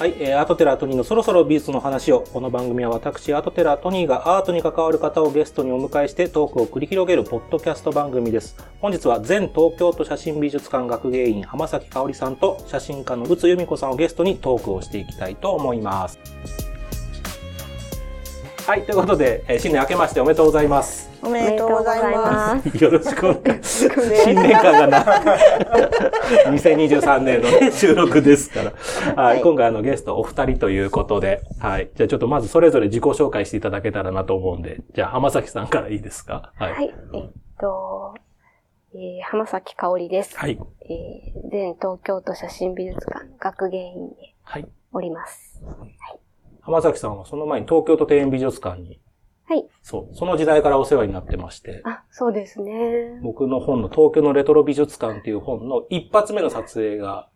はい、アートテラトニーのそろそろ美術の話を。この番組は私、アートテラトニーがアートに関わる方をゲストにお迎えしてトークを繰り広げるポッドキャスト番組です。本日は前東京都写真美術館学芸員浜崎香織さんと写真家の宇津由美子さんをゲストにトークをしていきたいと思います。はい、ということで、新年明けましておめでとうございます。おめでとうございます。よろしくお願いします。新年間が2023年の、ね、収録ですから。はいはい、今回ゲストお二人ということで、はい。じゃあちょっとまずそれぞれ自己紹介していただけたらなと思うんで、じゃあ浜崎さんからいいですか？はい。はい、浜崎香織です。はい。前東京都写真美術館学芸員におります。はい。浜崎さんはその前に東京都庭園美術館に。はい。そう。その時代からお世話になってまして。あ、そうですね。僕の本の東京のレトロ美術館っていう本の一発目の撮影が、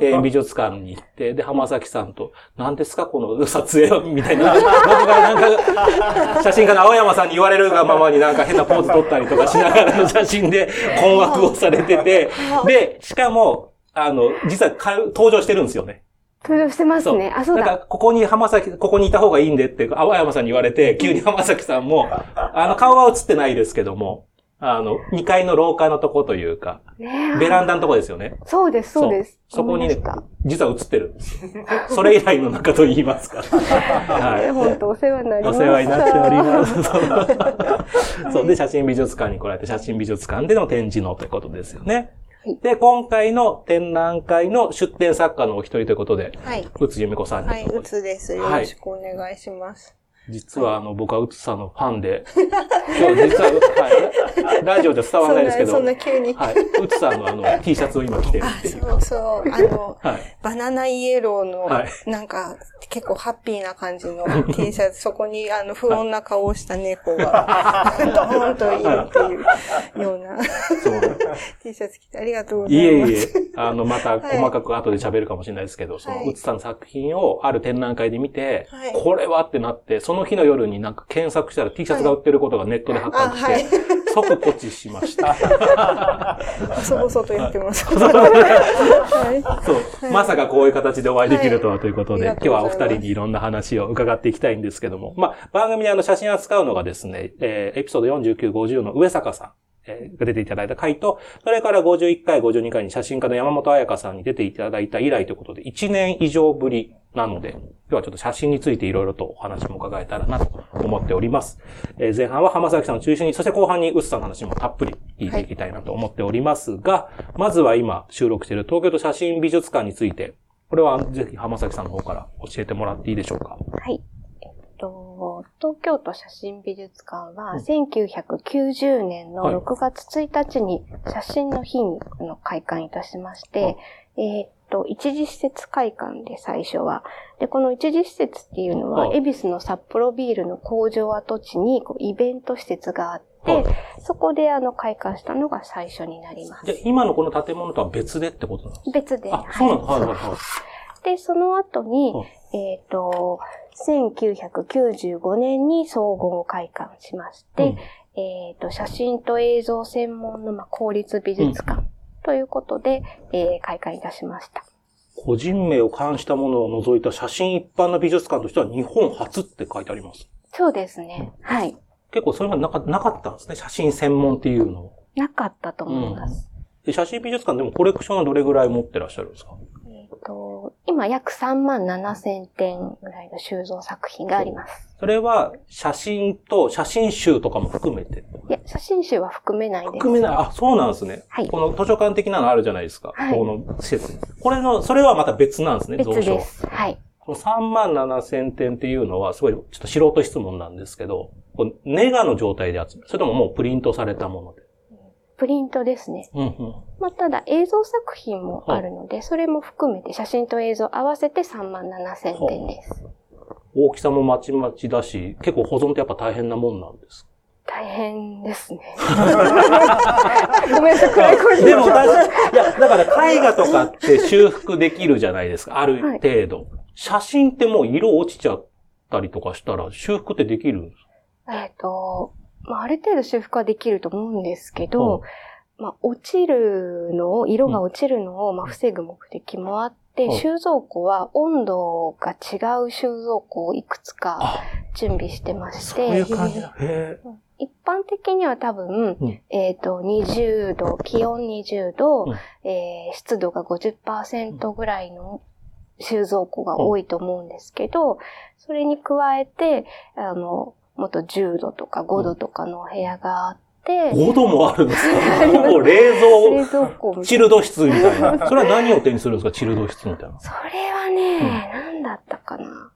庭園美術館に行って、で、浜崎さんと、何ですかこの撮影みたいな。僕が写真家の青山さんに言われるがままに変なポーズ撮ったりとかしながらの写真で困惑をされてて、で、しかも、実は登場してるんですよね。登場してますね。あ、そうだ。ここにいた方がいいんでって、青山さんに言われて、急に浜崎さんも、顔は映ってないですけども、2階の廊下のとこというか、ベランダのとこですよね。そうです、そうです。そこにね、実は映ってるんです。それ以来の中と言いますから。はい。本当お世話になりました。お世話になっております。そうで、写真美術館に来られて、写真美術館での展示のということですよね。で、今回の展覧会の出展作家のお一人ということで、はい、宇津由美子さんに。はい、宇津です。よろしくお願いします。はい、実は僕は宇津さんのファンで、実は、はい、ラジオじゃ伝わらないですけど、そんな急に。はい、宇津さんのT シャツを今着てるっていう。そうそう、はい、バナナイエローの、結構ハッピーな感じの T シャツ、そこに不穏な顔をした猫が、ドーンといるっていうようなT シャツ着てありがとうございます。いえいえ、また細かく後で喋るかもしれないですけど、はい、その、うつさんの作品をある展覧会で見て、はい、これはってなって、その日の夜に検索したら T シャツが売ってることがネットで発覚して、はい、即ポチしました。細々と言ってます。そう。まさかこういう形でお会いできるとはということで、はい、今日はお二人にいろんな話を伺っていきたいんですけども、まあ、番組で写真扱うのがですね、エピソード49、50の上坂さん。出ていただいた回と、それから51回、52回に写真家の山本彩香さんに出ていただいた以来ということで、1年以上ぶりなので、今日はちょっと写真についていろいろとお話も伺えたらなと思っております。前半は浜崎さんを中心に、そして後半に宇津さんの話もたっぷり聞いていきたいなと思っておりますが、はい、まずは今収録している東京都写真美術館について、これはぜひ浜崎さんの方から教えてもらっていいでしょうか。はい。東京都写真美術館は1990年の6月1日に写真の日に開館いたしまして、一次施設開館で最初は。で、この一次施設っていうのは、恵比寿の札幌ビールの工場跡地にイベント施設があって、そこで開館したのが最初になります。じゃあ今のこの建物とは別でってことなんですか？別で。あ、そうなんです。はい、はい、はい。で、その後に、1995年に総合開館しまして、うん、写真と映像専門の公立美術館ということで、開館いたしました。個人名を冠したものを除いた写真一般の美術館としては日本初って書いてあります。そうですね。うん、はい。結構そういうのはなかったんですね。写真専門っていうの。なかったと思います。うん、で写真美術館でもコレクションはどれぐらい持ってらっしゃるんですか？今約37,000点ぐらいの収蔵作品があります。それは写真と写真集とかも含めて？いや、写真集は含めないです。含めない。あ、そうなんですね。はい。この図書館的なのあるじゃないですか。はい。この施設。それはまた別なんですね、別です。はい。この37,000点っていうのは、すごい、ちょっと素人質問なんですけど、ネガの状態で集める？それとももうプリントされたもので？プリントですね。うんうん、ただ映像作品もあるので、それも含めて写真と映像合わせて37,000点です。大きさもまちまちだし、結構保存ってやっぱ大変なもんなんですか？大変ですね。ごめんなさい、暗い声でもだから絵画とかって修復できるじゃないですか、ある程度。はい、写真ってもう色落ちちゃったりとかしたら修復ってできるんですか？ある程度修復はできると思うんですけど、落ちるのを、色が落ちるのを防ぐ目的もあっで、収蔵庫は温度が違う収蔵庫をいくつか準備してまして。そういう感じだ。へー。一般的には多分、20度、気温20度、湿度が 50% ぐらいの収蔵庫が多いと思うんですけど、それに加えて、もっと10度とか5度とかのお部屋があって、5度もあるんですか？もう冷蔵庫、チルド室みたいな。それは何を手にするんですか？チルド室みたいな。それはね、何だったかな。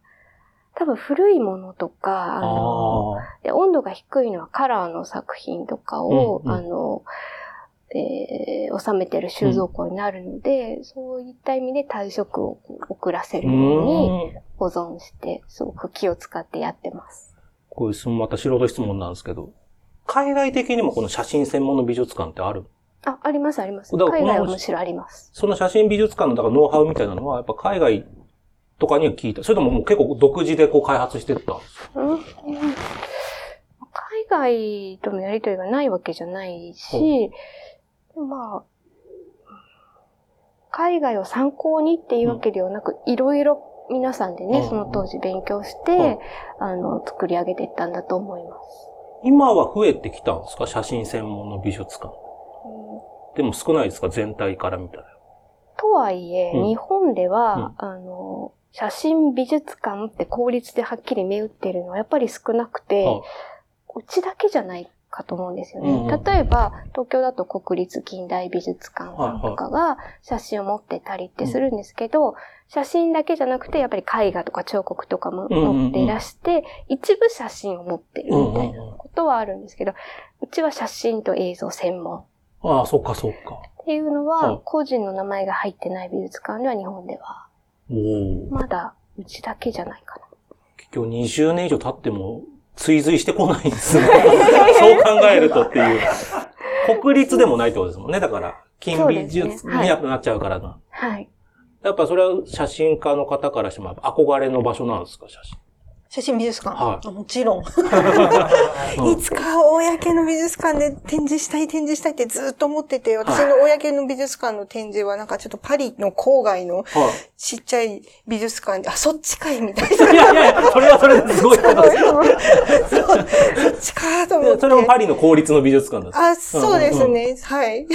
多分古いものとか、で、温度が低いのはカラーの作品とかを、収めてる収蔵庫になるので、そういった意味で退色を遅らせるように保存して、すごく気を使ってやってます。こういう質問、また素人質問なんですけど、海外的にもこの写真専門の美術館ってある？ありますあります。海外はむしろあります。その写真美術館のだからノウハウみたいなのは、やっぱ海外とかには聞いた。それとももう結構独自でこう開発してったんですか？海外とのやりとりがないわけじゃないし、まあ、海外を参考にっていうわけではなく、いろいろ皆さんでね、その当時勉強して、作り上げていったんだと思います。今は増えてきたんですか？写真専門の美術館。でも少ないですか？全体から見たら。とはいえ、日本では、写真美術館って公立ではっきり銘打ってるのはやっぱり少なくて、うちだけじゃないかと思うんですよね。例えば、東京だと国立近代美術館さんとかが写真を持ってたりってするんですけど、写真だけじゃなくて、やっぱり絵画とか彫刻とかも持ってらして、一部写真を持ってるみたいなことはあるんですけど、うちは写真と映像専門。ああ、そっかそっか。っていうのは、個人の名前が入ってない美術館では日本では、まだうちだけじゃないかな。結局20年以上経っても、追随してこないんですね。そう考えるとっていう。国立でもないってことですもんね。だから、近美術になっちゃうからな。はい。やっぱそれは写真家の方からしても憧れの場所なんですか？写真美術館。はい。もちろん。いつか公の美術館で展示したいってずっと思ってて、私の公の美術館の展示はなんかちょっとパリの郊外のちっちゃい美術館で、そっちかいみたいな。いやいや、それはそれですごいことですよ。そっちかと思って。それもパリの公立の美術館です。そうですね。はい。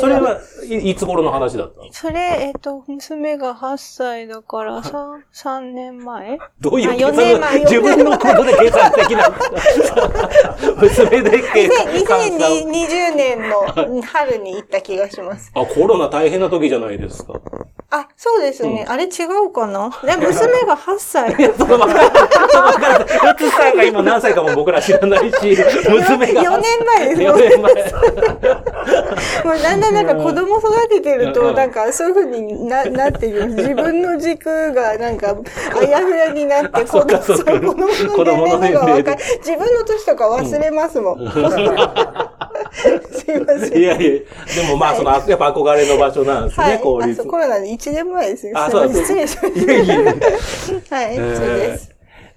それはいつ頃の話だったの？それ、娘が8歳だから3年前。どういう意味？自分のことで計算的な娘で計算2020年の春に行った気がします。コロナ大変な時じゃないですか。そうですね。あれ違うかな？娘が8歳。いや、その分かる。うつさんが今何歳かも僕ら知らないし、娘が。4年前です。4年前。もうだんだんなんか子供育ててると、なんかそういう風になってる。自分の軸がなんか、あやふやになって、子供の年齢が若い。自分の年とか忘れますもん。すいません。いやいや。でもまあ、やっぱ憧れの場所なんですね、公立。コロナで1年前ですよ。そうです。失礼しました。はい、そうです。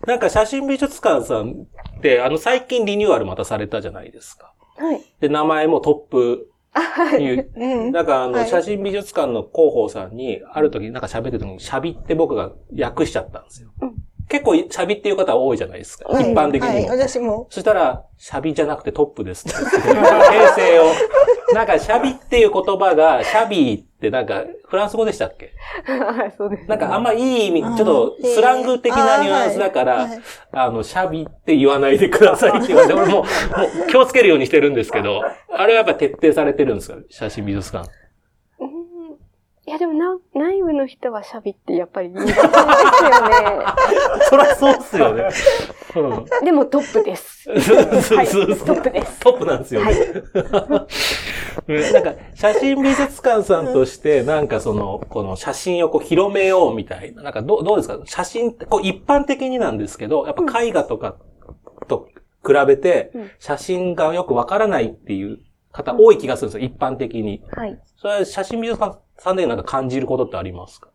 なんか写真美術館さんって、最近リニューアルまたされたじゃないですか。はい。で、名前もトップ。なんか写真美術館の広報さんに、ある時なんか喋ってたのに、シャビって僕が訳しちゃったんですよ。結構、シャビっていう方多いじゃないですか。一般的に。はい、私も。そしたら、シャビじゃなくてトップですって。訂正を。なんか、シャビっていう言葉が、シャビーってなんか、フランス語でしたっけ？そうです、ね。なんか、あんまいい意味、ちょっと、スラング的なニュアンスだから、シャビって言わないでくださいって言われて、俺もう気をつけるようにしてるんですけど、あれはやっぱ徹底されてるんですか？写真美術館。いやでも内部の人はシャビってやっぱり言い方ですよね。そりゃそうっすよね。でもトップです。トップです。トップなんですよね。なんか写真美術館さんとしてなんかこの写真をこう広めようみたいな、なんかどうですか？写真ってこう一般的になんですけど、やっぱ絵画とかと比べて写真がよくわからないっていう方多い気がするんですよ、一般的に。はい。それは写真美術館さんでなんか感じることってありますか？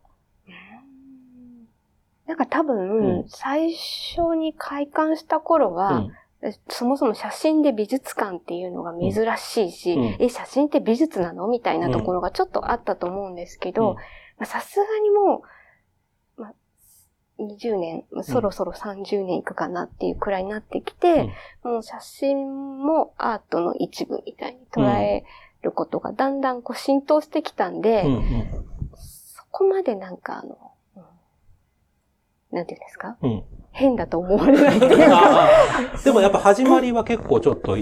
なんか多分、最初に開館した頃は、そもそも写真で美術館っていうのが珍しいし、写真って美術なの？みたいなところがちょっとあったと思うんですけど、さすがにもう、20年、そろそろ30年いくかなっていうくらいになってきて、うん、もう写真もアートの一部みたいに捉えることがだんだんこう浸透してきたんで、うんうん、そこまでなんかなんていうんですか、うん、変だと思われないっていうかでもやっぱ始まりは結構ちょっと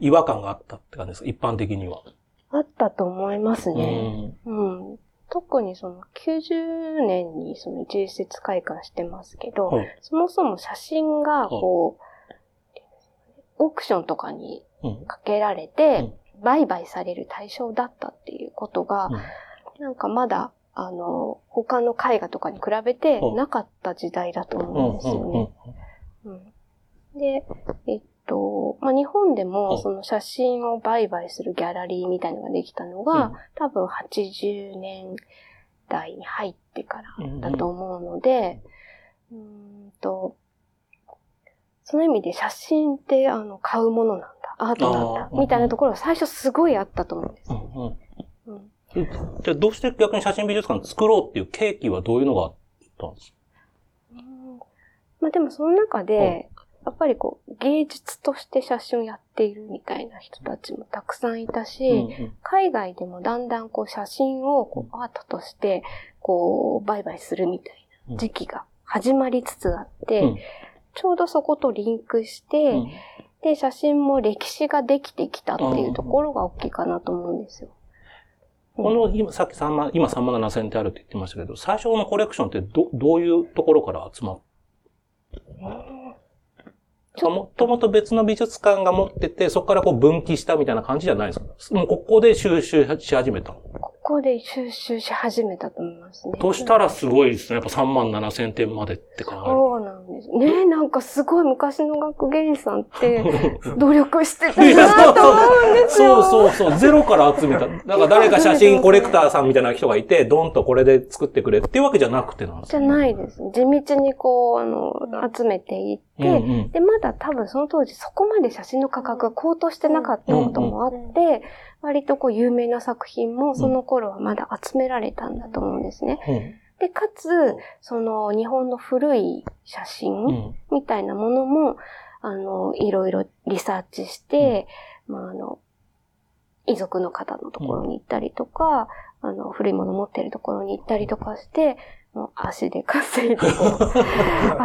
違和感があったって感じですか、一般的には。あったと思いますね。うん、特にその90年にその一時施設開館してますけど、うん、そもそも写真がこう、うん、オークションとかにかけられて、うん、売買される対象だったっていうことが、うん、なんかまだ他の絵画とかに比べてなかった時代だと思うんですよね。で、日本でもその写真を売買するギャラリーみたいなのができたのが、うん、多分80年代に入ってからだと思うので、その意味で写真って買うものなんだ、アートなんだみたいなところが最初すごいあったと思うんですよ。うんうん、じゃあどうして逆に写真美術館作ろうっていう契機はどういうのがあったんですか？でもその中で、やっぱりこう芸術として写真をやっているみたいな人たちもたくさんいたし、うんうん、海外でもだんだんこう写真をこうアートとしてこう売買するみたいな時期が始まりつつあって、うん、ちょうどそことリンクして、うん、で写真も歴史ができてきたっていうところが大きいかなと思うんですよ。この、さっき3万7千ってあるって言ってましたけど、最初のコレクションってどういうところから集まった？もともと別の美術館が持ってて、そこからこう分岐したみたいな感じじゃないですか？もうここで収集し始めた。ここで収集し始めたと思いますね。としたらすごいですね。やっぱ3万7千点までって考える。そうなんです。ねえ、なんかすごい昔の学芸員さんって努力してたなと思うんですよ。そう。ゼロから集めた。なんか誰か写真コレクターさんみたいな人がいて、ドンとこれで作ってくれっていうわけじゃなくてなんです、ね、じゃないです。地道にこう、集めていって、うんうん、で、まだ多分その当時そこまで写真の価格が高騰してなかったこともあって、うんうん、割とこう有名な作品もその頃はまだ集められたんだと思うんですね。うん、で、かつ、その日本の古い写真みたいなものも、いろいろリサーチして、遺族の方のところに行ったりとか、古いもの持ってるところに行ったりとかして、もう足で稼いで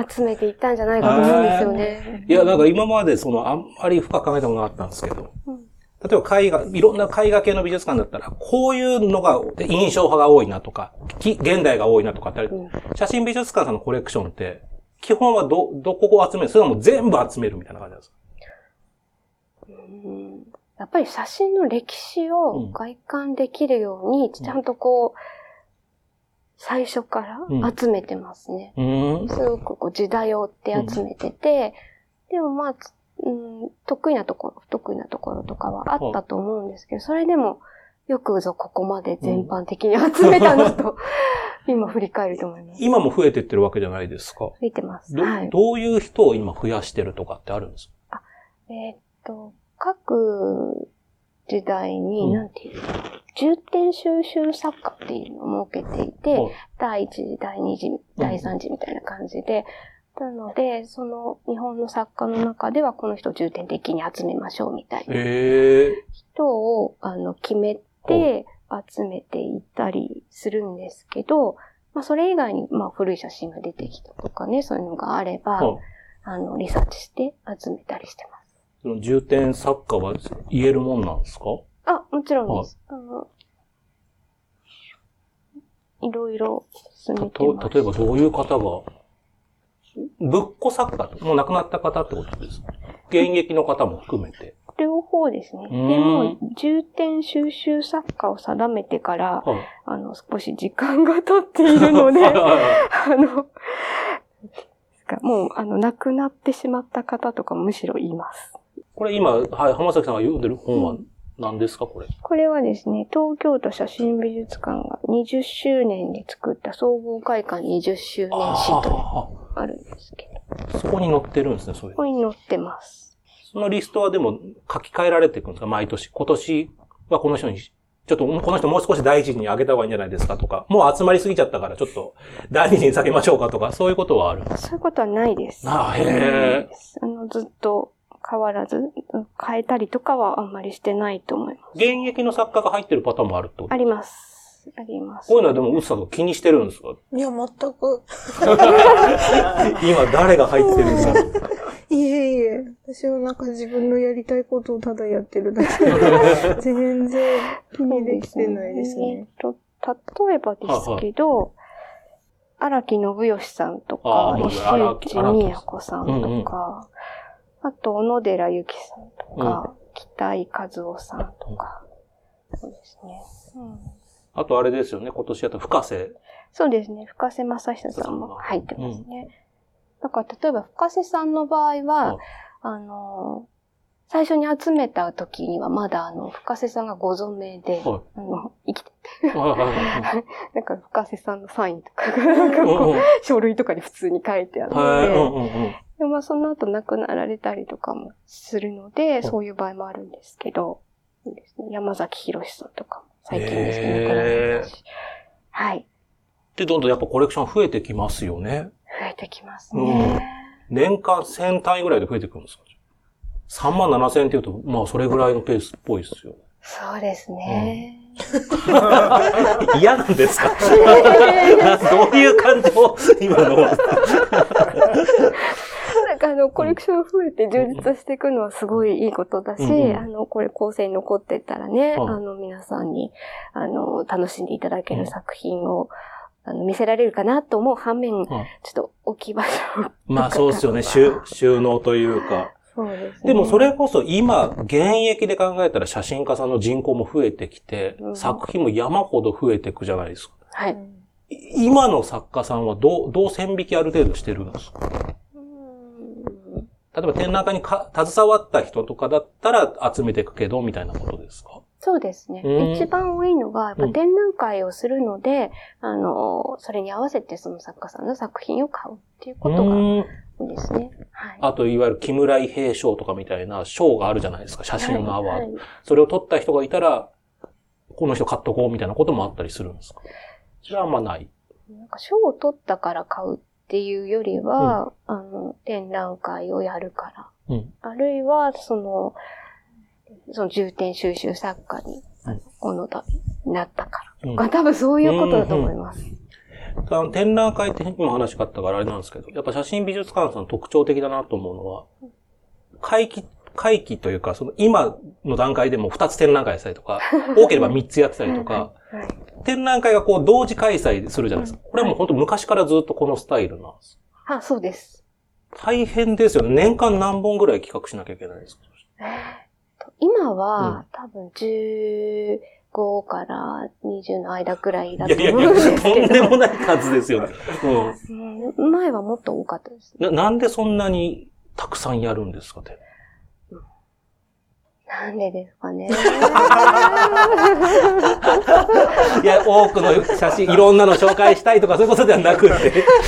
集めていったんじゃないかと思うんですよね。いや、なんか今まであんまり深く考えたものがあったんですけど、うん、例えば絵画、いろんな絵画系の美術館だったら、こういうのが印象派が多いなとか、現代が多いなとかってある、うん、写真美術館さんのコレクションって、基本はこを集める？それはもう全部集めるみたいな感じなんですか？やっぱり写真の歴史を外観できるように、ちゃんとこう、最初から集めてますね。うん、すごくこう時代を追って集めてて、うん、でも得意なところ、不得意なところとかはあったと思うんですけど、それでもよくぞここまで全般的に集めたなと、うん、今振り返ると思います。今も増えてってるわけじゃないですか。増えてます。はい。どういう人を今増やしてるとかってあるんですか？各時代に、なんていうの、重点収集作家っていうのを設けていて、第一次、第二次、第三次みたいな感じで、なので、その日本の作家の中ではこの人を重点的に集めましょうみたいな人を決めて集めていったりするんですけど、それ以外に古い写真が出てきたとかね、そういうのがあれば、リサーチして集めたりしてます。その重点作家は言えるもんなんですか？あ、もちろんです。いろいろ進めてます。例えばどういう方が、ぶっこ作家、もう亡くなった方ってことですか？現役の方も含めて。両方ですね。でも、重点収集作家を定めてから、はい、少し時間が経っているので、もう、亡くなってしまった方とかむしろいます。これ今、はい、浜崎さんが読んでる本は何ですか、これ？これはですね、東京都写真美術館が20周年に作った総合会館20周年誌というのがあるんですけど。そこに載ってるんですね、それ。ここに載ってます。そのリストはでも書き換えられていくんですか、毎年。今年はこの人にちょっとこの人もう少し第一次に上げた方がいいんじゃないですかとか、もう集まりすぎちゃったからちょっと第二次に下げましょうかとか、そういうことはある？そういうことはないです。ああ、へえ。ずっと変わらず、変えたりとかはあんまりしてないと思います。現役の作家が入ってるパターンもあるってこと？あります。あります。こういうのはでも、うっさんと気にしてるんですか？いや、全く。今、誰が入ってるんですか？いえいえ。私はなんか自分のやりたいことをただやってるだけで、全然気にできてないですね。例えばですけど、荒木信義さんとか、石内美也子さんとか、あと、小野寺由紀さんとか、北井和夫さんとか、そうですね。うんあとあれですよね、今年やった深瀬。そうですね、深瀬正久さんも入ってますね。うん、だから例えば深瀬さんの場合は、うん、最初に集めた時にはまだ深瀬さんがご存命で、はい、生きてて。だから深瀬さんのサインとかがなんかこう、うん、書類とかに普通に書いてあるので、でもその後亡くなられたりとかもするので、そういう場合もあるんですけど、いいですね、山崎宏さんとかも。最近ですけど、はい。で、どんどんやっぱコレクション増えてきますよね。増えてきますね。うん、年間1000単位ぐらいで増えてくるんですか？37,000っていうと、まあそれぐらいのペースっぽいですよ。そうですね。うん、嫌なんですか？どういう感情？今の。なんかコレクション増えて充実していくのはすごいいいことだし、うん、これ構成に残っていったらね、うん、皆さんに、楽しんでいただける作品を、見せられるかなと思う反面、うん、ちょっと置き場所。まあそうですよね、収納というか。そうですね。でもそれこそ今、現役で考えたら写真家さんの人口も増えてきて、うん、作品も山ほど増えていくじゃないですか。はい。今の作家さんはどう線引きある程度してるんですか？例えば展覧会に携わった人とかだったら集めていくけど、みたいなことですか？そうですね。一番多いのが、やっぱ展覧会をするので、うん、それに合わせてその作家さんの作品を買うっていうことが多いですね。はい、あと、いわゆる木村伊兵衛賞とかみたいな賞があるじゃないですか、写真のアワード。はいはい、それを撮った人がいたら、この人買っとこうみたいなこともあったりするんですか？それはあんまない。なんか賞を取ったから買う。っていうよりは、うん、展覧会をやるから。うん、あるいは、その重点収集作家に、この度になったから。うん、多分そういうことだと思います。展覧会って今話があったからあれなんですけど、やっぱ写真美術館さんの特徴的だなと思うのは、回帰というか、その今の段階でも2つ展覧会したりとか、多ければ3つやってたりとか、はい、展覧会がこう同時開催するじゃないですか。これはもう本当昔からずっとこのスタイルなんです。あ、そうです。大変ですよね。年間何本ぐらい企画しなきゃいけないんですか？今は、うん、多分15から20の間くらいだと思うんですけど。いやいや、とんでもない数ですよね。うん、前はもっと多かったです、ね。なんでそんなにたくさんやるんですかって。なんでですかね。いや、多くの写真、いろんなの紹介したいとかそういうことではなくて。一応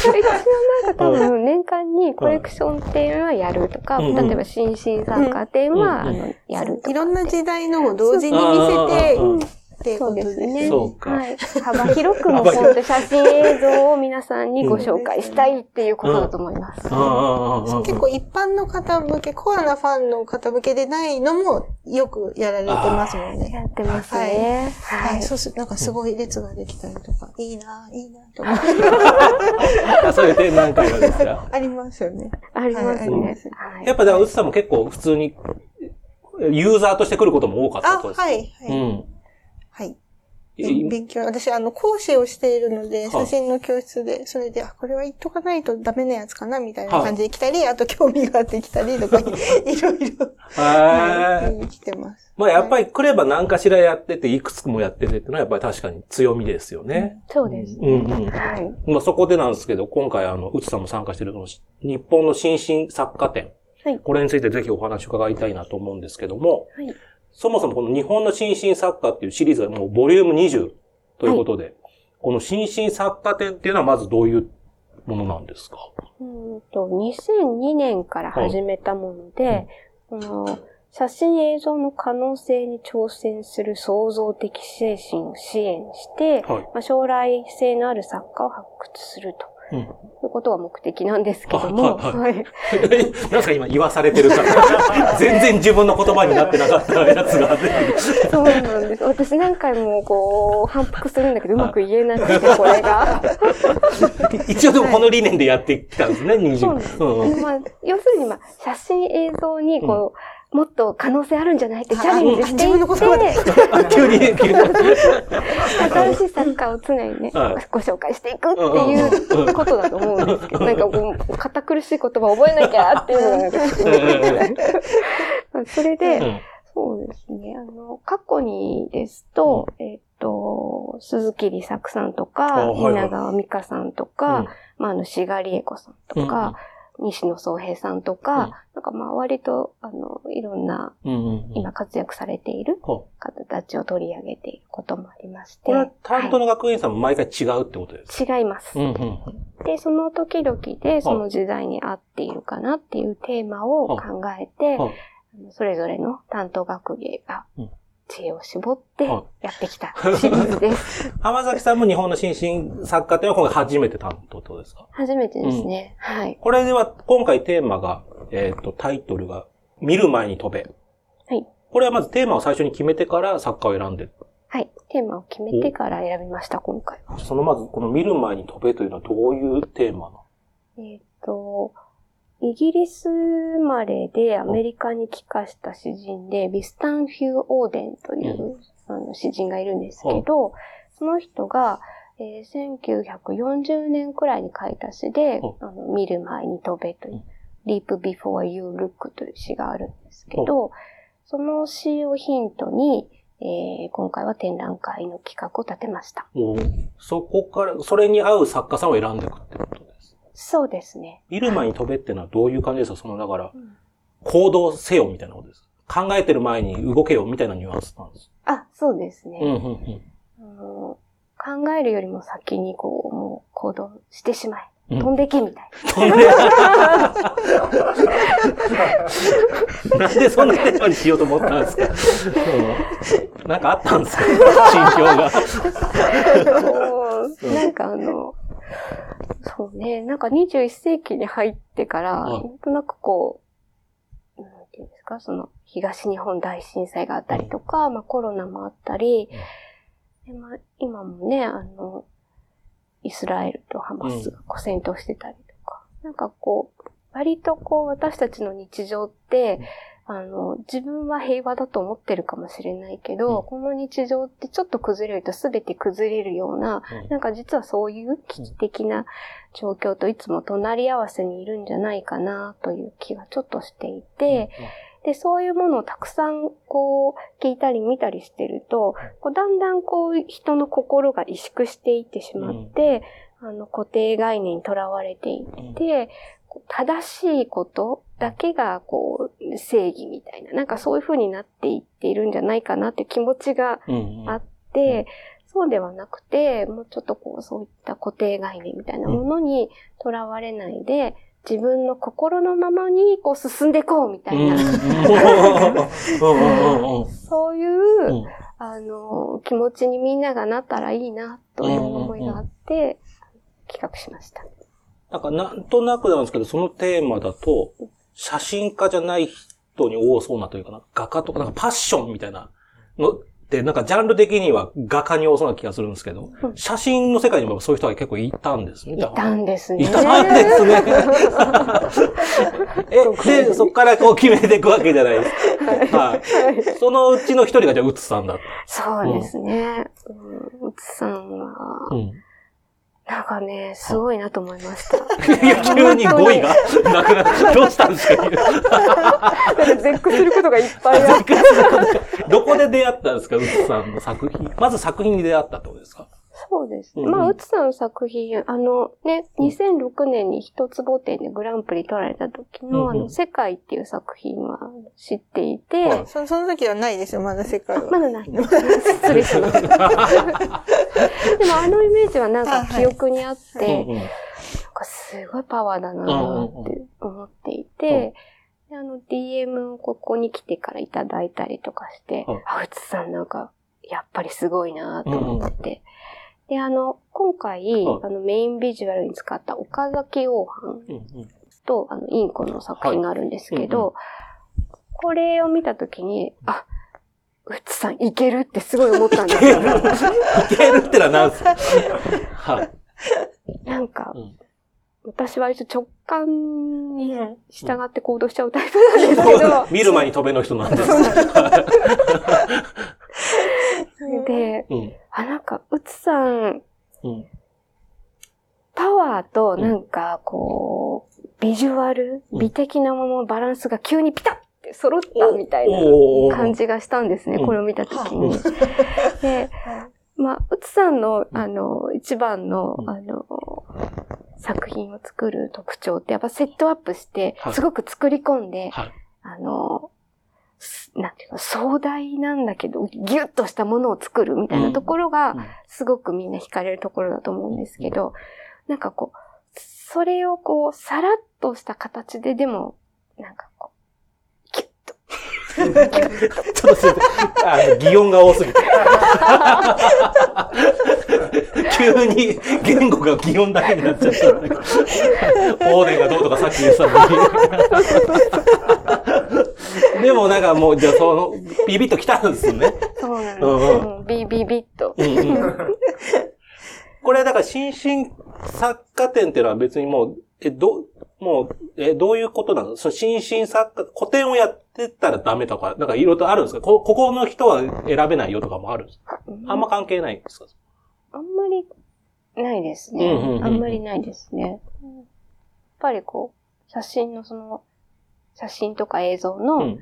なんか多分年間にコレクション展はやるとか、うん、例えば新進作家展は、やるとか。いろんな時代のを同時に見せて、っていうことですね。そうか。はい。幅広くの本当写真映像を皆さんにご紹介したいっていうことだと思います。結構一般の方向け、コアなファンの方向けでないのもよくやられてますもんね。やってますね。はい。はい。そうするとなんかすごい列ができたりとか、いいなと思って。そういう展覧会がですか？ありますよね。ありますね。やっぱだからうつさんも結構普通にユーザーとして来ることも多かったとです。あ、はい。うん。はい。勉強、私、講師をしているので、写真の教室で、それで、これは言っとかないとダメなやつかな、みたいな感じで来たり、あと興味があって来たりとか、いろいろ、来てます。まあ、やっぱり来れば何かしらやってて、いくつもやっててっていうのは、やっぱり確かに強みですよね。そうです。はい。まあ、そこでなんですけど、今回、うつさんも参加している、日本の新進作家展。はい。これについてぜひお話を伺いたいなと思うんですけども、はい。そもそもこの日本の新進作家っていうシリーズがもうボリューム20ということで、はい、この新進作家展っていうのはまずどういうものなんですか？2002年から始めたもので、はい、写真映像の可能性に挑戦する創造的精神を支援して、はい、将来性のある作家を発掘すると、うん、いうことが目的なんですけども、はい。何ですか今言わされてるから。全然自分の言葉になってなかったやつが。そうなんです。私何回も反復するんだけどうまく言えなくて、これが。一応でもこの理念でやってきたんですね、人間。そうなんです。要するに写真映像にもっと可能性あるんじゃないってチャレンジしていって、新しい作家を常にね、ご紹介していくっていうことだと思うんですけど、堅苦しい言葉覚えなきゃっていうのがそれで、そうですね、過去にですと、鈴木理作さんとか、蜷川実花さんとか、志賀理恵子さんとか、西野宗平さんとか、割と、いろんな、今活躍されている方たちを取り上げていることもありまして。これは担当の学園さんも毎回違うってことですか？違います。で、その時々で、その時代に合っているかなっていうテーマを考えて、それぞれの担当学芸が、知恵を絞ってやってきたシリーズです。浜崎さんも日本の新進作家というのは今回初めて担当とですか？初めてですね。はい。これでは今回テーマが、タイトルが見る前に飛べ。はい。これはまずテーマを最初に決めてから作家を選んで。はい。テーマを決めてから選びました、今回は。まずこの見る前に飛べというのはどういうテーマなの？イギリス生まれでアメリカに帰化した詩人で、ビスタン・ヒュー・オーデンという詩人がいるんですけど、その人が、1940年くらいに書いた詩で、見る前に飛べという、Leap Before You Look という詩があるんですけど、その詩をヒントに、今回は展覧会の企画を立てました。そこから、それに合う作家さんを選んでいくってこと？そうですね。見る前に飛べってのはどういう感じですか？だから、行動せよみたいなことです。考えてる前に動けよみたいなニュアンスなんです。あ、そうですね。考えるよりも先にもう行動してしまえ。飛んでけみたいな。なんでそんなテーマにしようと思ったんですか？なんかあったんですか？心境が。そうね。21世紀に入ってから、なんとなくなんていうんですか、東日本大震災があったりとか、コロナもあったり、で今もね、イスラエルとハマスが戦闘してたりとか、割と私たちの日常って、自分は平和だと思ってるかもしれないけど、この日常ってちょっと崩れると全て崩れるような、実はそういう危機的な状況といつも隣り合わせにいるんじゃないかなという気がちょっとしていて、で、そういうものをたくさん聞いたり見たりしてると、だんだん人の心が萎縮していってしまって、固定概念にとらわれていて、正しいことだけが正義みたいな、そういう風になっていっているんじゃないかなっていう気持ちがあって、そうではなくて、もうちょっとそういった固定概念みたいなものにとらわれないで、自分の心のままに進んでいこうみたいな、そういう、気持ちにみんながなったらいいなという思いがあって、企画しました。なんとなくなんですけど、そのテーマだと、写真家じゃない人に多そうなというか、画家とか、パッションみたいなのって、ジャンル的には画家に多そうな気がするんですけど、写真の世界にもそういう人が結構いたんですね。いたんですね。で、そっから決めていくわけじゃないですか。そのうちの一人がじゃあ、うつさんだった。そうですね。うつさんは、すごいなと思いました。いや、急に語彙がなくなって、どうしたんですか？絶句することがいっぱいある。どこで出会ったんですか？うつさんの作品。まず作品に出会ったってことですか？そうです。うつさんの作品、2006年に一坪展でグランプリ取られた時の、世界っていう作品は知っていて。その時はないですよ、まだ世界は。まだない。失礼します。でもイメージは記憶にあって、すごいパワーだなって思っていて、でDM をここに来てからいただいたりとかして、はい、あ、うつさんなんか、やっぱりすごいなと思って。うん、で、今回、はい、メインビジュアルに使った岡崎黄斑と、インコの作品があるんですけど、はい、これを見たときに、あ、うつさんいけるってすごい思ったんですよ。いけるってのは何ですか？はい。なんか、うん、私は一応直感に従って行動しちゃうタイプなんですけど。見る前に飛べの人なんです。で、うん、あ、なんか、うつさん、うん、パワーとなんかこう、ビジュアル、美的なもののバランスが急にピタッって揃ったみたいな感じがしたんですね、これを見たときに。うん、で、まあ、うつさんの、一番の、作品を作る特徴って、やっぱセットアップして、すごく作り込んで、はい、なんていうの、壮大なんだけど、ギュッとしたものを作るみたいなところが、すごくみんな惹かれるところだと思うんですけど、なんかこう、それをこう、さらっとした形で、でも、なんかこう、ギュッと。ちょっとすいません。擬音が多すぎて。急に言語が擬音だけになっちゃった。オーデンがどうとかさっき言ってたのに。でもなんかもう、じゃあその、ビビッと来たんですよね。そうなんです。うんうん、ビビッと。うんうん、これだから新進作家展っていうのは別にもう、どういうことなの？その新進作家、古典をやってたらダメとか、なんかいろいろとあるんですか？ここの人は選べないよとかもあるんですか？あんま関係ないんですか？あんまりないですね。うんうんうん、あんまりないですね。やっぱりこう、写真とか映像の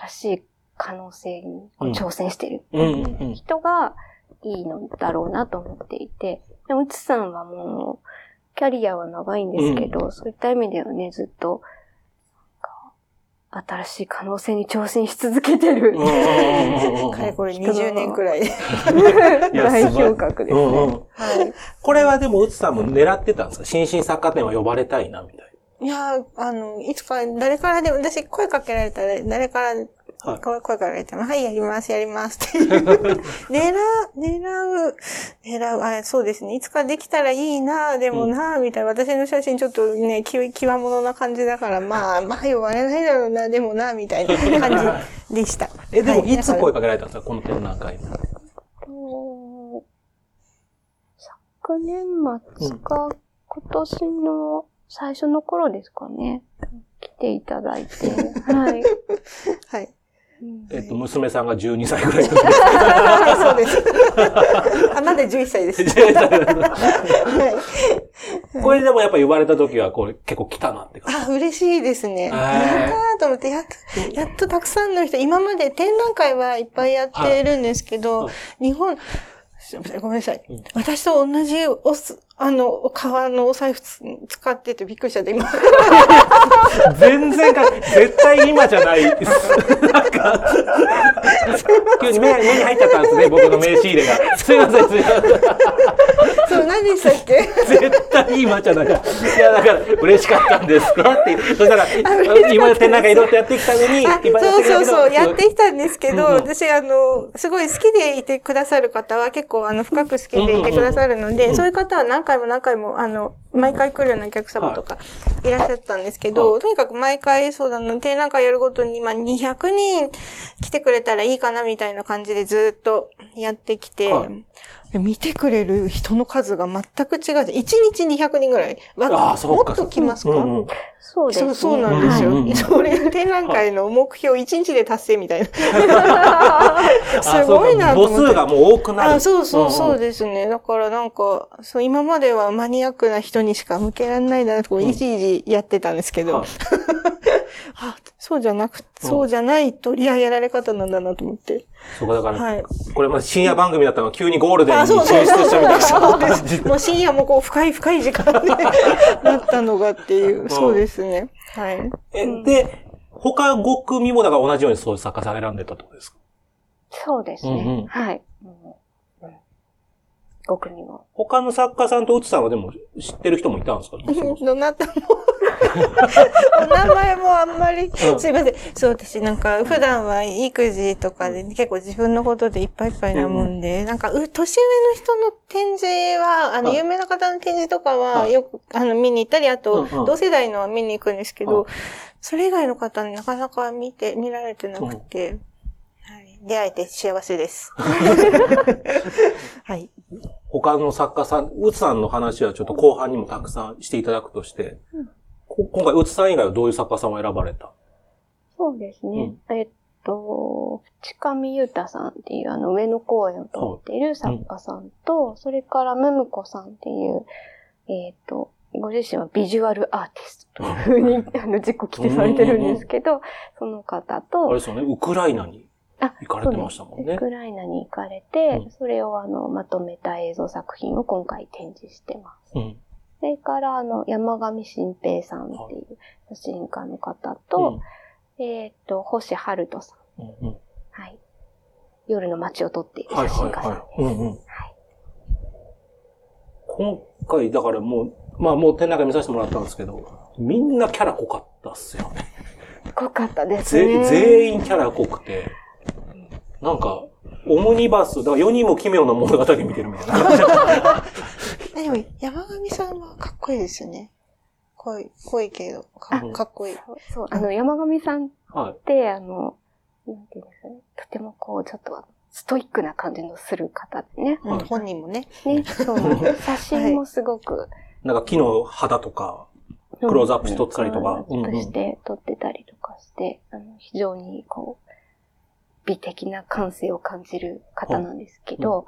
新しい可能性に挑戦してる人がいいのだろうなと思っていて、でもうつさんはもう、キャリアは長いんですけど、うん、そういった意味ではね、ずっと、新しい可能性に挑戦し続けてる。かれこれ20年くらい。代表格ですね。うんうん、はい、これはでも、うつさんも狙ってたんですか？新進作家展は呼ばれたいな、みたいな。いや、いつか、誰からでも、私声かけられたら、誰から、はい、声かけられても、はい、やりますっていう。狙う、あ、そうですね。いつかできたらいいな、でもな、みたいな。私の写真ちょっとね、際物な感じだから、まあ、呼ばれないだろうな、でもな、みたいな感じでした。でも、はい、いつ声かけられたんですか？この展覧会に。昨年末か、今年の最初の頃ですかね。来ていただいて、はい。はい。娘さんが12歳ぐらいです。はい、そうです。あ、なんで11歳です。はい。これでもやっぱ言われた時は、これ結構来たなって感じ。あ、嬉しいですね。やったーと思って、やっとたくさんの人、今まで展覧会はいっぱいやってるんですけど、はい、ごめんなさい。私と同じ革のお財布使っててびっくりしちゃった、今。全然絶対今じゃない。なんか、急に目に入っちゃったんですね、僕の名刺入れが。すいません。そう、何でしたっけ？絶対今じゃない。いや、だから、嬉しかったんですかって。そしたら、今の展覧会いろいろやってきたのに、そう、やってきたんですけど、私、すごい好きでいてくださる方は結構、深く好きでいてくださるので、そういう方は何回も、毎回来るようなお客様とかいらっしゃったんですけど、とにかく毎回、展覧会やるごとに、200人来てくれたらいいかな、みたいな感じでずっとやってきて、見てくれる人の数が全く違う。1日200人ぐらい。もっと来ますか？そうです、ね。そうなんですよ。それ、展覧会の目標1日で達成みたいな。すごいなと思って。母数がもう多くなる。そうですね。だからなんか、そう、今まではマニアックな人にしか向けられないなと、いちいちやってたんですけど。そうじゃない取り上げられ方なんだなと思って。そうか、だから、はい、これ深夜番組だったのが急にゴールデンに進出したみたいな。そうです。もう深夜もこう深い時間でなったのがっていう。そうですね。はい。で、他5組もだから同じようにそういう作家さん選んでたってことですか？そうですね。はい。5組も。他の作家さんとうつさんはでも知ってる人もいたんですか？どなたも。お名前もあんまり、すいません。そう、私なんか普段は育児とかで、結構自分のことでいっぱいいっぱいなもんで、なんか年上の人の展示は、有名な方の展示とかはよく、見に行ったり、あと、同世代のは見に行くんですけど、それ以外の方になかなか見られてなくて、はい、出会えて幸せです。はい。他の作家さん、うつさんの話はちょっと後半にもたくさんしていただくとして、今回うつさん以外はどういう作家さんを選ばれた？そうですね。近見優太さんっていう上野公園を撮っている作家さんと、それからむむこさんっていう、ご自身はビジュアルアーティストというふうに自己規定されてるんですけど、その方と。あれですよね、ウクライナに。行かれてましたもんね。ウクライナに行かれて、それをまとめた映像作品を今回展示してます。うん、それから山上新平さんっていう写真家の方と、星春人さん、はい。夜の街を撮っている写真家さんです。今回だからもう展覧会見させてもらったんですけど、みんなキャラ濃かったっすよね。濃かったですね。全員キャラ濃くて。なんか、オムニバス、だから世にも奇妙な物語見てるみたいな。でも、山上さんはかっこいいですよね。濃いけど、かっこいい。そう、山上さんって、なんていうんですかね。とてもちょっと、ストイックな感じのする方でね。うん、本人もね。ね、そうなんです。写真もすごく。はい、なんか木の肌とか、クローズアップしとったりとか。クローズアップして撮ってたりとかして、非常に美的な感性を感じる方なんですけど、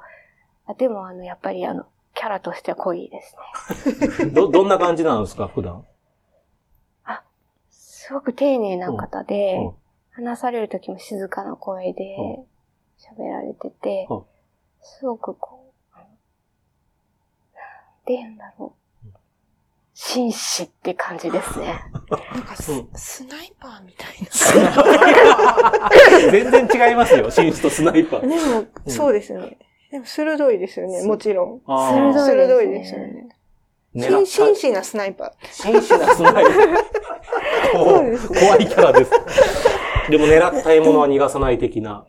でもやっぱりキャラとしては濃いですね。どんな感じなんですか、普段？すごく丁寧な方で、話されるときも静かな声で喋られてて、すごくなんて言うんだろう。紳士って感じですね。なんかスナイパーみたいな。全然違いますよ、紳士とスナイパー。でも、そうですね。でも、鋭いですよね、もちろん。鋭いですよね。紳士なスナイパー。紳士なスナイパー。怖いキャラです。でも、狙った獲物は逃がさない的な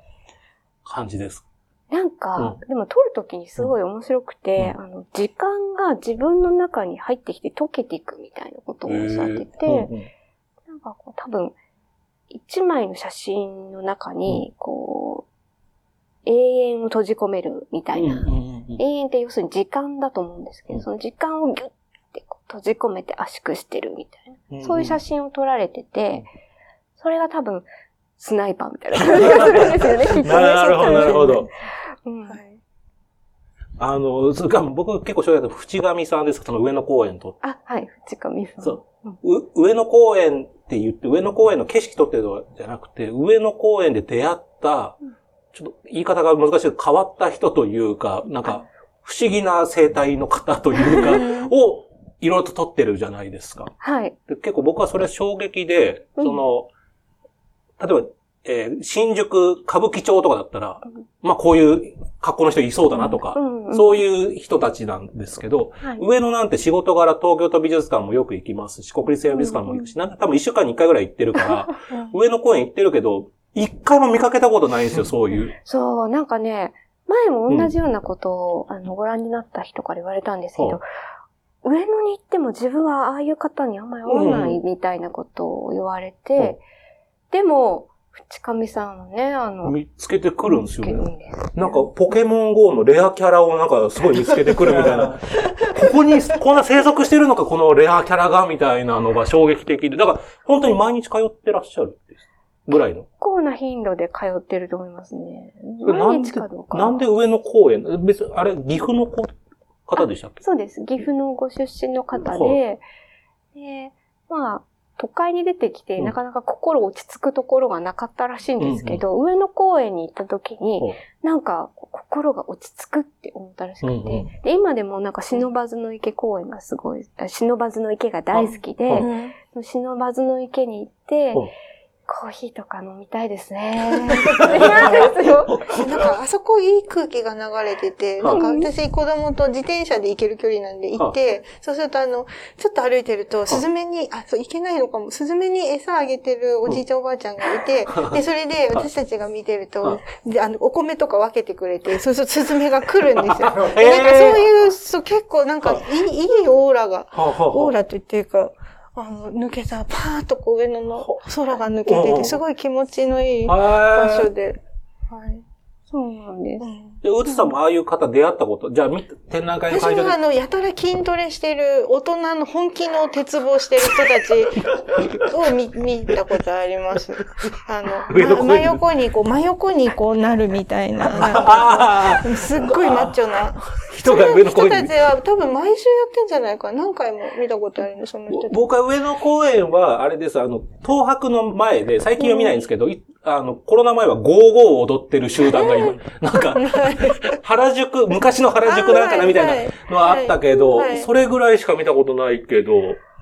感じです。なんか、でも撮るときにすごい面白くて、時間が自分の中に入ってきて溶けていくみたいなことをおっしゃってて、なんか多分、一枚の写真の中に、永遠を閉じ込めるみたいな、永遠って要するに時間だと思うんですけど、その時間をギュッて閉じ込めて圧縮してるみたいな、そういう写真を撮られてて、それが多分、スナイパーみたいな感じがするんですよね、きっとね。なるほど、なるほど。はい、それから僕結構正直だと、淵上さんですか、その上野公園と。はい、淵上さん。そう。上野公園って言って、上野公園の景色撮ってるのじゃなくて、上野公園で出会った、ちょっと言い方が難しいけど、変わった人というか、なんか、不思議な生態の方というか、を、いろいろと撮ってるじゃないですか。はい。結構僕はそれは衝撃で、例えば、新宿、歌舞伎町とかだったら、こういう格好の人いそうだなとか、そういう人たちなんですけど、上野なんて仕事柄東京都美術館もよく行きますし、国立西洋美術館も行くし、なんか多分一週間に一回ぐらい行ってるから、上野公園行ってるけど、一回も見かけたことないんですよ、そういう。そう、なんかね、前も同じようなことを、ご覧になった人から言われたんですけど、上野に行っても自分はああいう方にあんまり会わないみたいなことを言われて、でも、淵上さんはね、見つけてくるんですよね。なんか、ポケモン GO のレアキャラをなんか、すごい見つけてくるみたいな。ここに、こんな生息してるのか、このレアキャラが、みたいなのが衝撃的で。だから、本当に毎日通ってらっしゃるってぐらいの。結構な頻度で通ってると思いますね。毎日かどうか。なんで上野公園、別に、あれ、岐阜の方でしたっけ？そうです。岐阜のご出身の方で、で、都会に出てきて、なかなか心落ち着くところがなかったらしいんですけど、上野公園に行った時に、なんか心が落ち着くって思ったらしくて、で今でもなんか忍ばずの池が大好きで、忍ばずの池に行って、コーヒーとか飲みたいですね。なんかあそこいい空気が流れてて、なんか私子供と自転車で行ける距離なんで行って、そうするとちょっと歩いてると、スズメに、そう行けないのかも、スズメに餌あげてるおじいちゃんおばあちゃんがいて、で、それで私たちが見てると、で、お米とか分けてくれて、そうするとスズメが来るんですよ。なんかそういう、そう結構なんかいいオーラと言っていうか、抜けた、パーッとこう上野の空が抜けてて、すごい気持ちのいい場所で。はい。そうなんです。で、うちさんもああいう方出会ったこと、じゃあ、展覧会の会場で。私はやたら筋トレしてる、大人の本気の鉄棒してる人たちを見たことあります。真横にこうなるみたいな。すっごいマッチョな。人たちは多分毎週やってんじゃないか。何回も見たことあるんで、その人。僕は上野公園は、あれです、東博の前で、最近は見ないんですけど、コロナ前はゴーゴーを踊ってる集団が今、なんか、昔の原宿なんかなみたいなのはあったけど、それぐらいしか見たことないけど、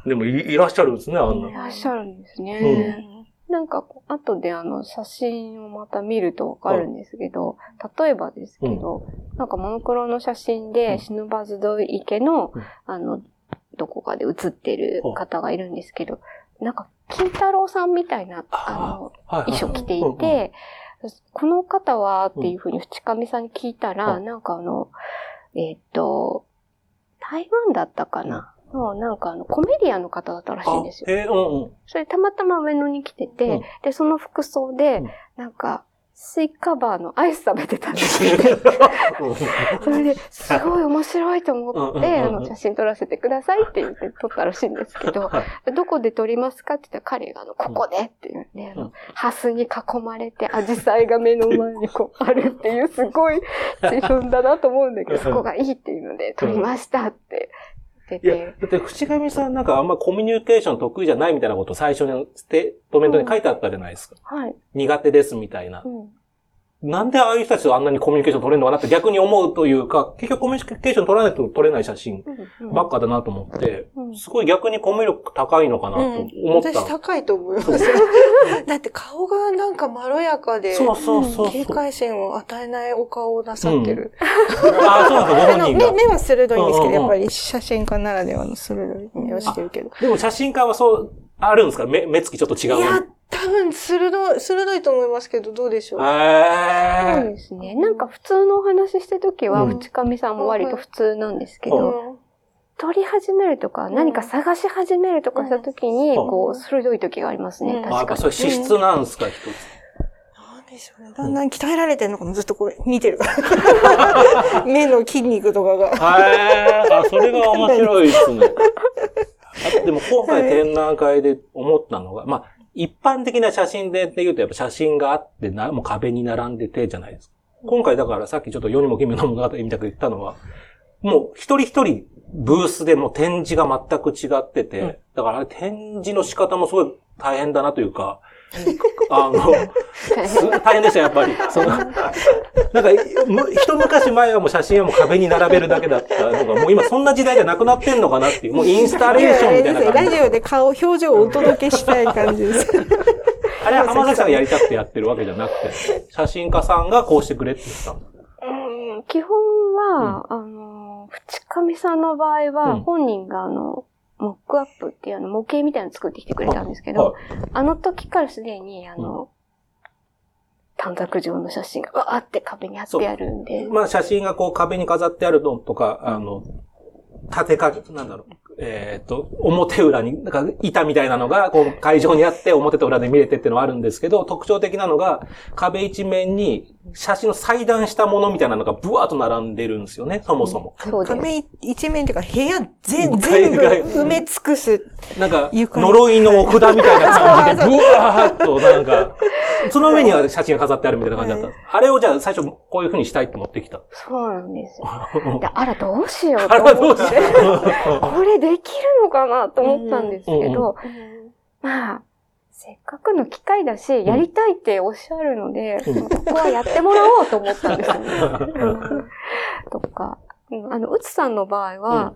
でもいらっしゃるんですね、あんな。いらっしゃるんですね。うん、なんか、後で写真をまた見るとわかるんですけど、例えばですけど、なんかモノクロの写真で、不忍池の、どこかで写ってる方がいるんですけど、なんか、金太郎さんみたいな、衣装着ていて、この方はっていうふうに淵上さんに聞いたら、なんか台湾だったかなの、なんかコメディアンの方だったらしいんですよ。それたまたま上野に来てて、で、その服装で、なんか、スイカバーのアイス食べてたんですよ。それで、すごい面白いと思って、写真撮らせてくださいって言って撮ったらしいんですけど、どこで撮りますかって言ったら彼が、ここでって言うんで、ハスに囲まれて、アジサイが目の前にこうあるっていう、すごい自分だなと思うんだけど、そこがいいっていうので、撮りましたって。いや、だって、淵上さんなんかあんまコミュニケーション得意じゃないみたいなことを最初にコメントに書いてあったじゃないですか。はい。苦手ですみたいな。なんでああいう人たちとあんなにコミュニケーション取れるのかなって逆に思うというか、結局コミュニケーション取らないと取れない写真ばっかだなと思って、すごい逆にコミュ力高いのかなと思った。私高いと思います。だって顔がなんかまろやかで、警戒心を与えないお顔をなさってる。目は鋭いんですけど、やっぱり写真家ならではの鋭い目をしてるけど。でも写真家はそう、あるんですか？目つきちょっと違う。多分、鋭いと思いますけど、どうでしょう？そうですね。なんか普通のお話してるときは、淵上さんも割と普通なんですけど、撮り始めるとか、何か探し始めるとかしたときに、こう、鋭いときがありますね。確かに。やっぱそういう資質なんですか、一つ。なんでしょうね。だんだん鍛えられてるのかも、ずっとこれ、見てるから。目の筋肉とかが。それが面白いですね。でも今回展覧会で思ったのが、まあ、一般的な写真でって言うとやっぱ写真があってもう壁に並んでてじゃないですか。今回だからさっきちょっと世にも奇妙な物語みたく言ったのは、もう一人一人ブースでもう展示が全く違ってて、だからあれ展示の仕方もすごい大変だなというか、大変でしたやっぱり。なんか一昔前はもう写真はもう壁に並べるだけだったのが、もう今そんな時代じゃなくなってんのかなっていう、もうインスタレーションみたいな感じ。ラジオで表情をお届けしたい感じです。あれは浜崎さんがやりたくてやってるわけじゃなくて、写真家さんがこうしてくれって言ったんだ。基本は、淵上さんの場合は本人がモックアップっていう模型みたいなの作ってきてくれたんですけど、あの時からすでに短冊状の写真がわーって壁に貼ってあるんで。まあ写真がこう壁に飾ってあるのとか、縦掛け、なんだろう、表裏に、なんか板みたいなのがこう会場にあって表と裏で見れてっていうのはあるんですけど、特徴的なのが壁一面に写真の裁断したものみたいなのがブワーッと並んでるんですよね、そもそも。そうです。壁一面というか部屋全部埋め尽くす。なんか呪いのお札みたいな感じでブワーッとなんか、その上には写真が飾ってあるみたいな感じだった。あれをじゃあ最初こういう風にしたいって持ってきた。そうなんですよ。あらどうしようと思って。これできるのかなと思ったんですけど、まあ、せっかくの機会だし、やりたいっておっしゃるので、ここはやってもらおうと思ったんですよね。とか、うつさんの場合は、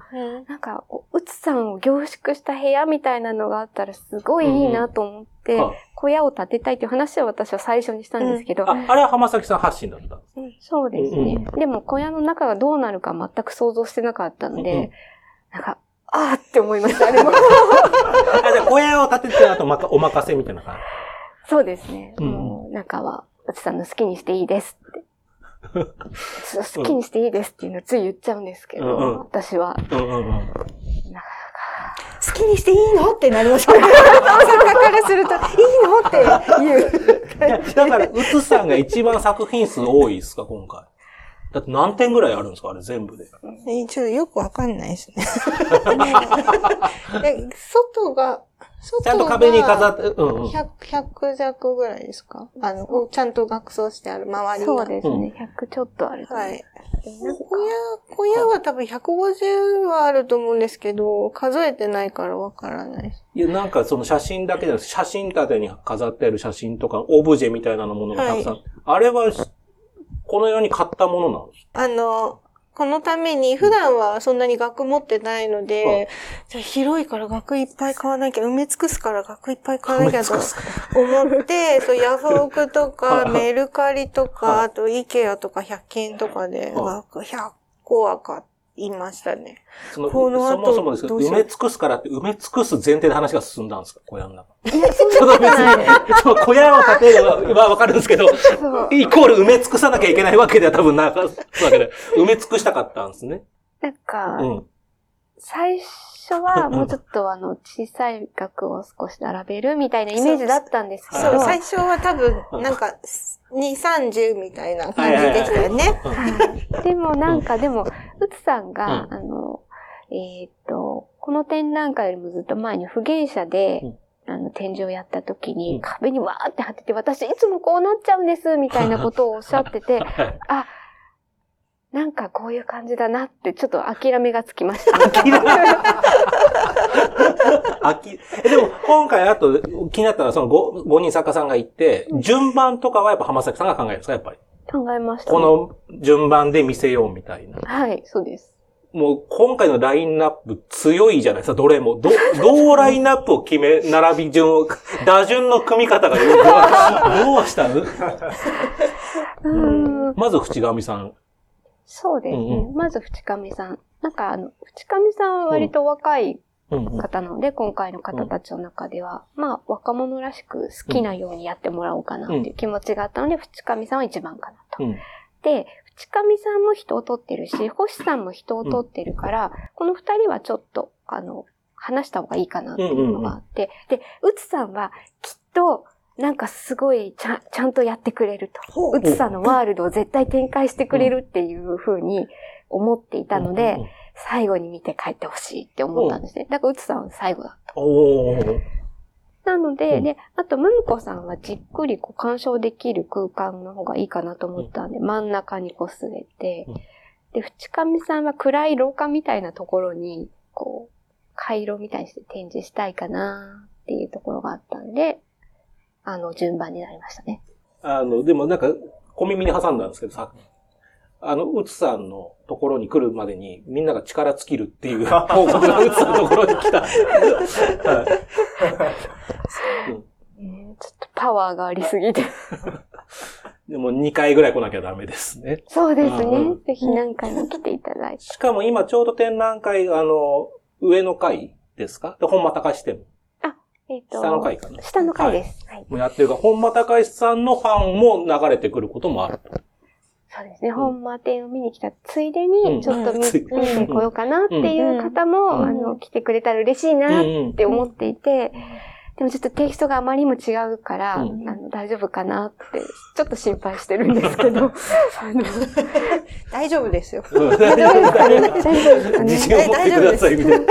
なんか、うつさんを凝縮した部屋みたいなのがあったらすごいいいなと思って、小屋を建てたいという話を私は最初にしたんですけど。うん、あれは浜崎さん発信だったんです、うん、そうですね、うん。でも小屋の中がどうなるか全く想像してなかったので、うん、なんか、あーって思いました、あれも。あ、じゃあ小屋を建てて、あとまたお任せみたいな感じ。そうですね。うん、もう中は、うちさんの好きにしていいですって。好きにしていいですっていうのをつい言っちゃうんですけど、うん、私は。うんうんうん、好きにしていいのってなりました。大阪からすると、いいのって言う。だから、うつさんが一番作品数多いですか、今回。だって何点ぐらいあるんですか、あれ全部で。ちょっとよくわかんないですね。外が、ちゃんと壁に飾って、うんうん、100弱ぐらいですか、ちゃんと額装してある、周りが。そうですね、100ちょっとある。はい。小屋は多分150はあると思うんですけど、数えてないからわからない。いや、なんかその写真だけじゃなくて、写真立てに飾ってある写真とか、オブジェみたいなものがたくさん、はい、あれは、この世に買ったものなんですか？このために、普段はそんなに額持ってないので、じゃあ広いから額いっぱい買わなきゃ、埋め尽くすから額いっぱい買わなきゃと思って、そう、ヤフオクとか、メルカリとか、あと、イケアとか、100均とかで、100個は買いましたね。そもそもですけど、埋め尽くすからって、埋め尽くす前提で話が進んだんですか、小屋の中。いや、そうだね。小屋を建てればわかるんですけど、イコール埋め尽くさなきゃいけないわけでは多分なかったわけで、埋め尽くしたかったんですね。なんか、うん、最初はもうちょっと小さい額を少し並べるみたいなイメージだったんですけど。そう、最初は多分、なんか、2、30みたいな感じでしたよね。はい、でもなんか、でも、うつさんが、うん、この展覧会よりもずっと前に不芸者で、うん展示をやった時に壁にわーって貼ってて、私いつもこうなっちゃうんです、みたいなことをおっしゃってて、あ、なんかこういう感じだなって、ちょっと諦めがつきました。でも今回あと気になったのはその 5人作家さんが行って、順番とかはやっぱ浜崎さんが考えるんですか、やっぱり。考えました、ね。この順番で見せようみたいな。はい、そうです。もう今回のラインナップ強いじゃないですか、どれも。どうラインナップを決め、並び順を、打順の組み方がよくどうしたのまず、淵上さん。そうですね。うんうん、まず、淵上さん。なんか、淵上さんは割と若い方なので、うん、今回の方たちの中では、うん、まあ、若者らしく好きなようにやってもらおうかなっていう気持ちがあったので、淵上さんは一番かなと。うん、で、淵上さんも人を取ってるし、星さんも人を取ってるから、うん、この二人はちょっと、話した方がいいかなっていうのがあって、うんうんうん、で、うつさんはきっと、なんかすごいちゃんとやってくれると。うつさんのワールドを絶対展開してくれるっていう風に思っていたので、うんうん、最後に見て帰ってほしいって思ったんですね。だからうつさんは最後だった。おーなので、うん、で、あと、ムムコさんはじっくりこう鑑賞できる空間の方がいいかなと思ったんで、うん、真ん中にこう据えて、うん、で、淵上さんは暗い廊下みたいなところに、こう、回廊みたいにして展示したいかなっていうところがあったんで、順番になりましたね。でもなんか、小耳に挟んだんですけど、さっき。うつさんのところに来るまでに、みんなが力尽きるっていう報告がうつさんのところに来た。はいうん、ちょっとパワーがありすぎて。でも2回ぐらい来なきゃダメですね。そうですね。うん、ぜひ何回も来ていただいて。しかも今ちょうど展覧会、上の階ですか？で、本間隆史店。あ、下の階かな。下の階です。はい。もうやってるから、本間隆史さんのファンも流れてくることもあると。そうですね。本間展を見に来たついでに、ちょっと見に来ようかなっていう方も、うん、来てくれたら嬉しいなって思っていて、でもちょっとテイストがあまりにも違うから、うん、大丈夫かなって、ちょっと心配してるんですけど、大丈夫ですよ。大丈夫ですかね。自信を持ってください、みたいな。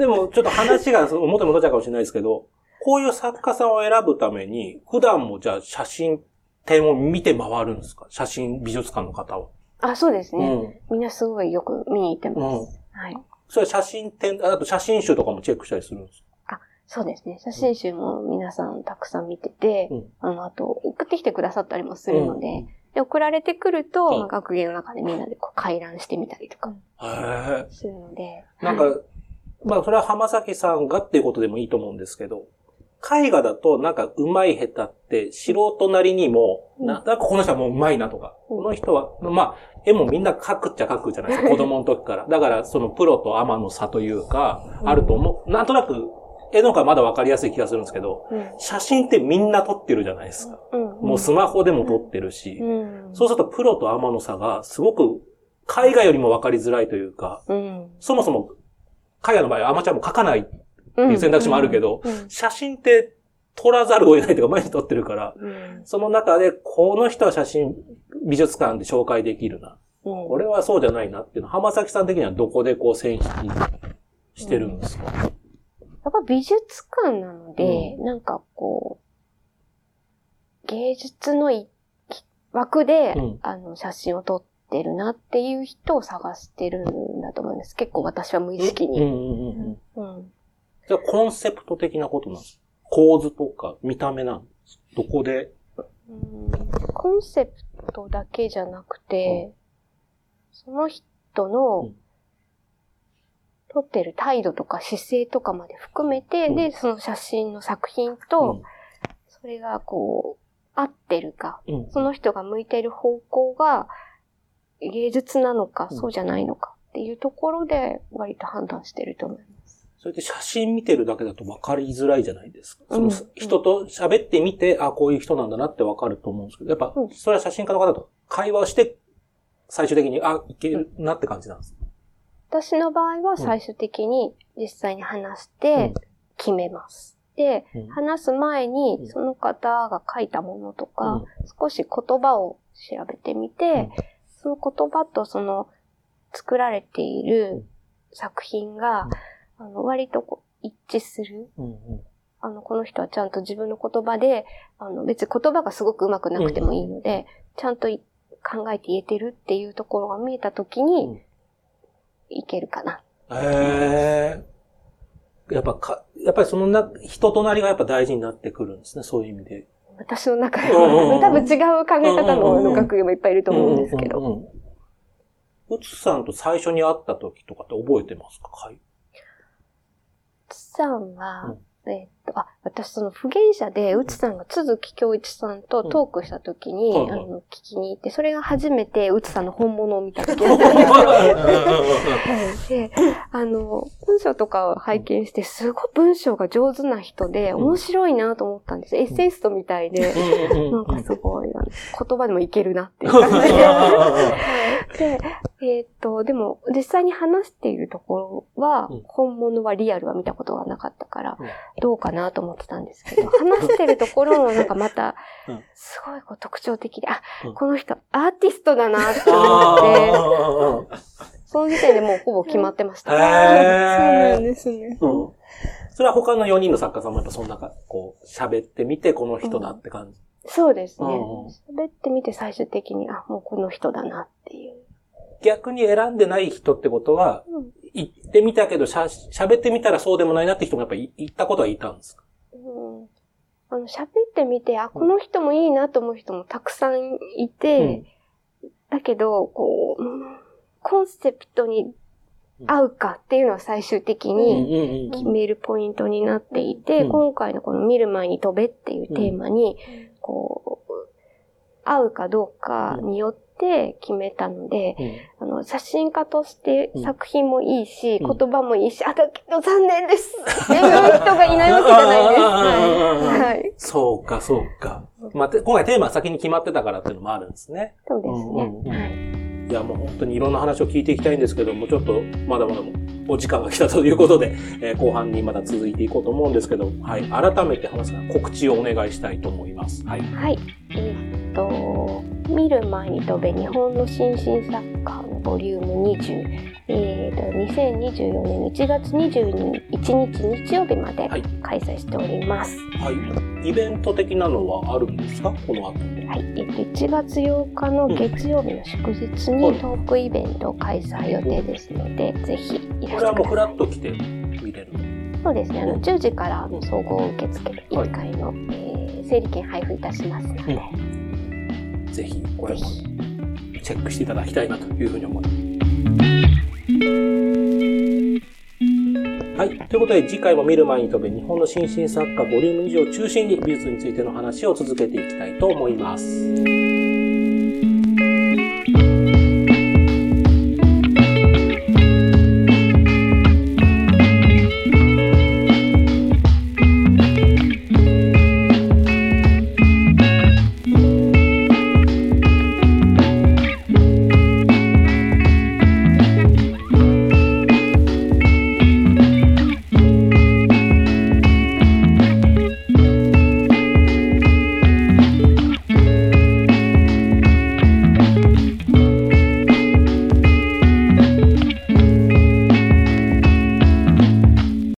でも、ちょっと話が元に戻っちゃうかもしれないですけど、こういう作家さんを選ぶために、普段もじゃあ写真、点を見て回るんですか？写真美術館の方は。あ、そうですね、うん。みんなすごいよく見に行ってます。うん、はい。それは写真展、あと写真集とかもチェックしたりするんですか？あ、そうですね。写真集も皆さんたくさん見てて、うん、あと送ってきてくださったりもするので、うん、で送られてくると、うん、学芸の中でみんなでこう回覧してみたりとかするので。なんか、まあそれは浜崎さんがっていうことでもいいと思うんですけど、絵画だとなんか上手い下手って素人なりにも、なんかこの人はもう上手いなとか、この人は、まあ、絵もみんな描くっちゃ描くじゃないですか、子供の時から。だからそのプロとアマの差というか、あると思う。なんとなく、絵の方がまだ分かりやすい気がするんですけど、写真ってみんな撮ってるじゃないですか。もうスマホでも撮ってるし、そうするとプロとアマの差がすごく絵画よりも分かりづらいというか、そもそも絵画の場合はアマチュアも描かないっていう選択肢もあるけど、写真って撮らざるを得ないというか毎日撮ってるから、その中でこの人は写真美術館で紹介できるな。俺はそうじゃないなっていうのは、浜崎さん的にはどこでこう線引きしてるんですか？やっぱ美術館なので、なんかこう、芸術の枠で、写真を撮ってるなっていう人を探してるんだと思うんです。結構私は無意識に。じゃあコンセプト的なことなんですか？構図とか見た目なんですか？どこで？コンセプトだけじゃなくて、その人の、取ってる態度とか姿勢とかまで含めて、で、その写真の作品と、それがこう、合ってるか、その人が向いている方向が芸術なのか、そうじゃないのかっていうところで割と判断してると思います。それって写真見てるだけだと分かりづらいじゃないですか。その人と喋ってみて、あ、こういう人なんだなって分かると思うんですけど、やっぱ、それは写真家の方と会話をして、最終的に、あ、いけるなって感じなんですか？私の場合は最終的に実際に話して決めます。で、話す前にその方が書いたものとか、少し言葉を調べてみて、その言葉とその作られている作品が、割とこう一致する。この人はちゃんと自分の言葉で、別に言葉がすごく上手くなくてもいいので、ちゃんと考えて言えてるっていうところが見えたときに、いけるかな。やっぱりその人となりがやっぱ大事になってくるんですね、そういう意味で。私の中では、多分違う考え方の学友もいっぱいいると思うんですけど。うつさんと最初に会った時とかって覚えてますか？はい。うつさんは、私その不言者で、うつさんが都築恭一さんとトークした時に、聞きに行って、それが初めてうつさんの本物を見た時だったんですよ。で、文章とかを拝見して、すごい文章が上手な人で、面白いなと思ったんですよ。エッセイストみたいで、なんかすごい、言葉でもいけるなっていう感じで。で、でも、実際に話しているところは、本物はリアルは見たことがなかったから、どうかなと思ってたんですけど、話してるところもなんかまた、すごいこう特徴的で、あ、この人アーティストだなって思って、その時点でもうほぼ決まってました。そうなんですね。それは他の4人の作家さんもやっぱその中、こう喋ってみてこの人だって感じ。そうですね。喋ってみて最終的に、あ、もうこの人だなっていう。逆に選んでない人ってことは、行ってみたけど、喋ってみたらそうでもないなって人もやっぱり行ったことはいたんですか？喋ってみて、あ、この人もいいなと思う人もたくさんいて、だけど、こう、コンセプトに合うかっていうのは最終的に決めるポイントになっていて、今回のこの見る前に飛べっていうテーマに、こう、合うかどうかによって、で決めたので、写真家として作品もいいし、言葉もいいし、あ、だけど残念です。そういう人がいないわけじゃないです。はい。そうか、そうか。まあ、今回テーマ先に決まってたからっていうのもあるんですね。そうですね。いや、もう本当にいろんな話を聞いていきたいんですけども、ちょっとまだまだお時間が来たということで、後半にまだ続いていこうと思うんですけど、はい。改めて話す告知をお願いしたいと思います。はい。はい。見る前に飛べ日本の新進作家のボリューム20、2024年1月21日日曜日まで開催しております。はい。イベント的なのはあるんですか？この後。はい。1月8日の月曜日の祝日にトークイベントを開催予定ですので、ぜひいらしてください。これはもうフラッと来て見れる？そうですね。10時から総合受付1回の、整理券配布いたしますので。ぜひこれもチェックしていただきたいなというふうに思います。はい、ということで次回も見る前に飛べ日本の新進作家ボリューム2を中心に美術についての話を続けていきたいと思います。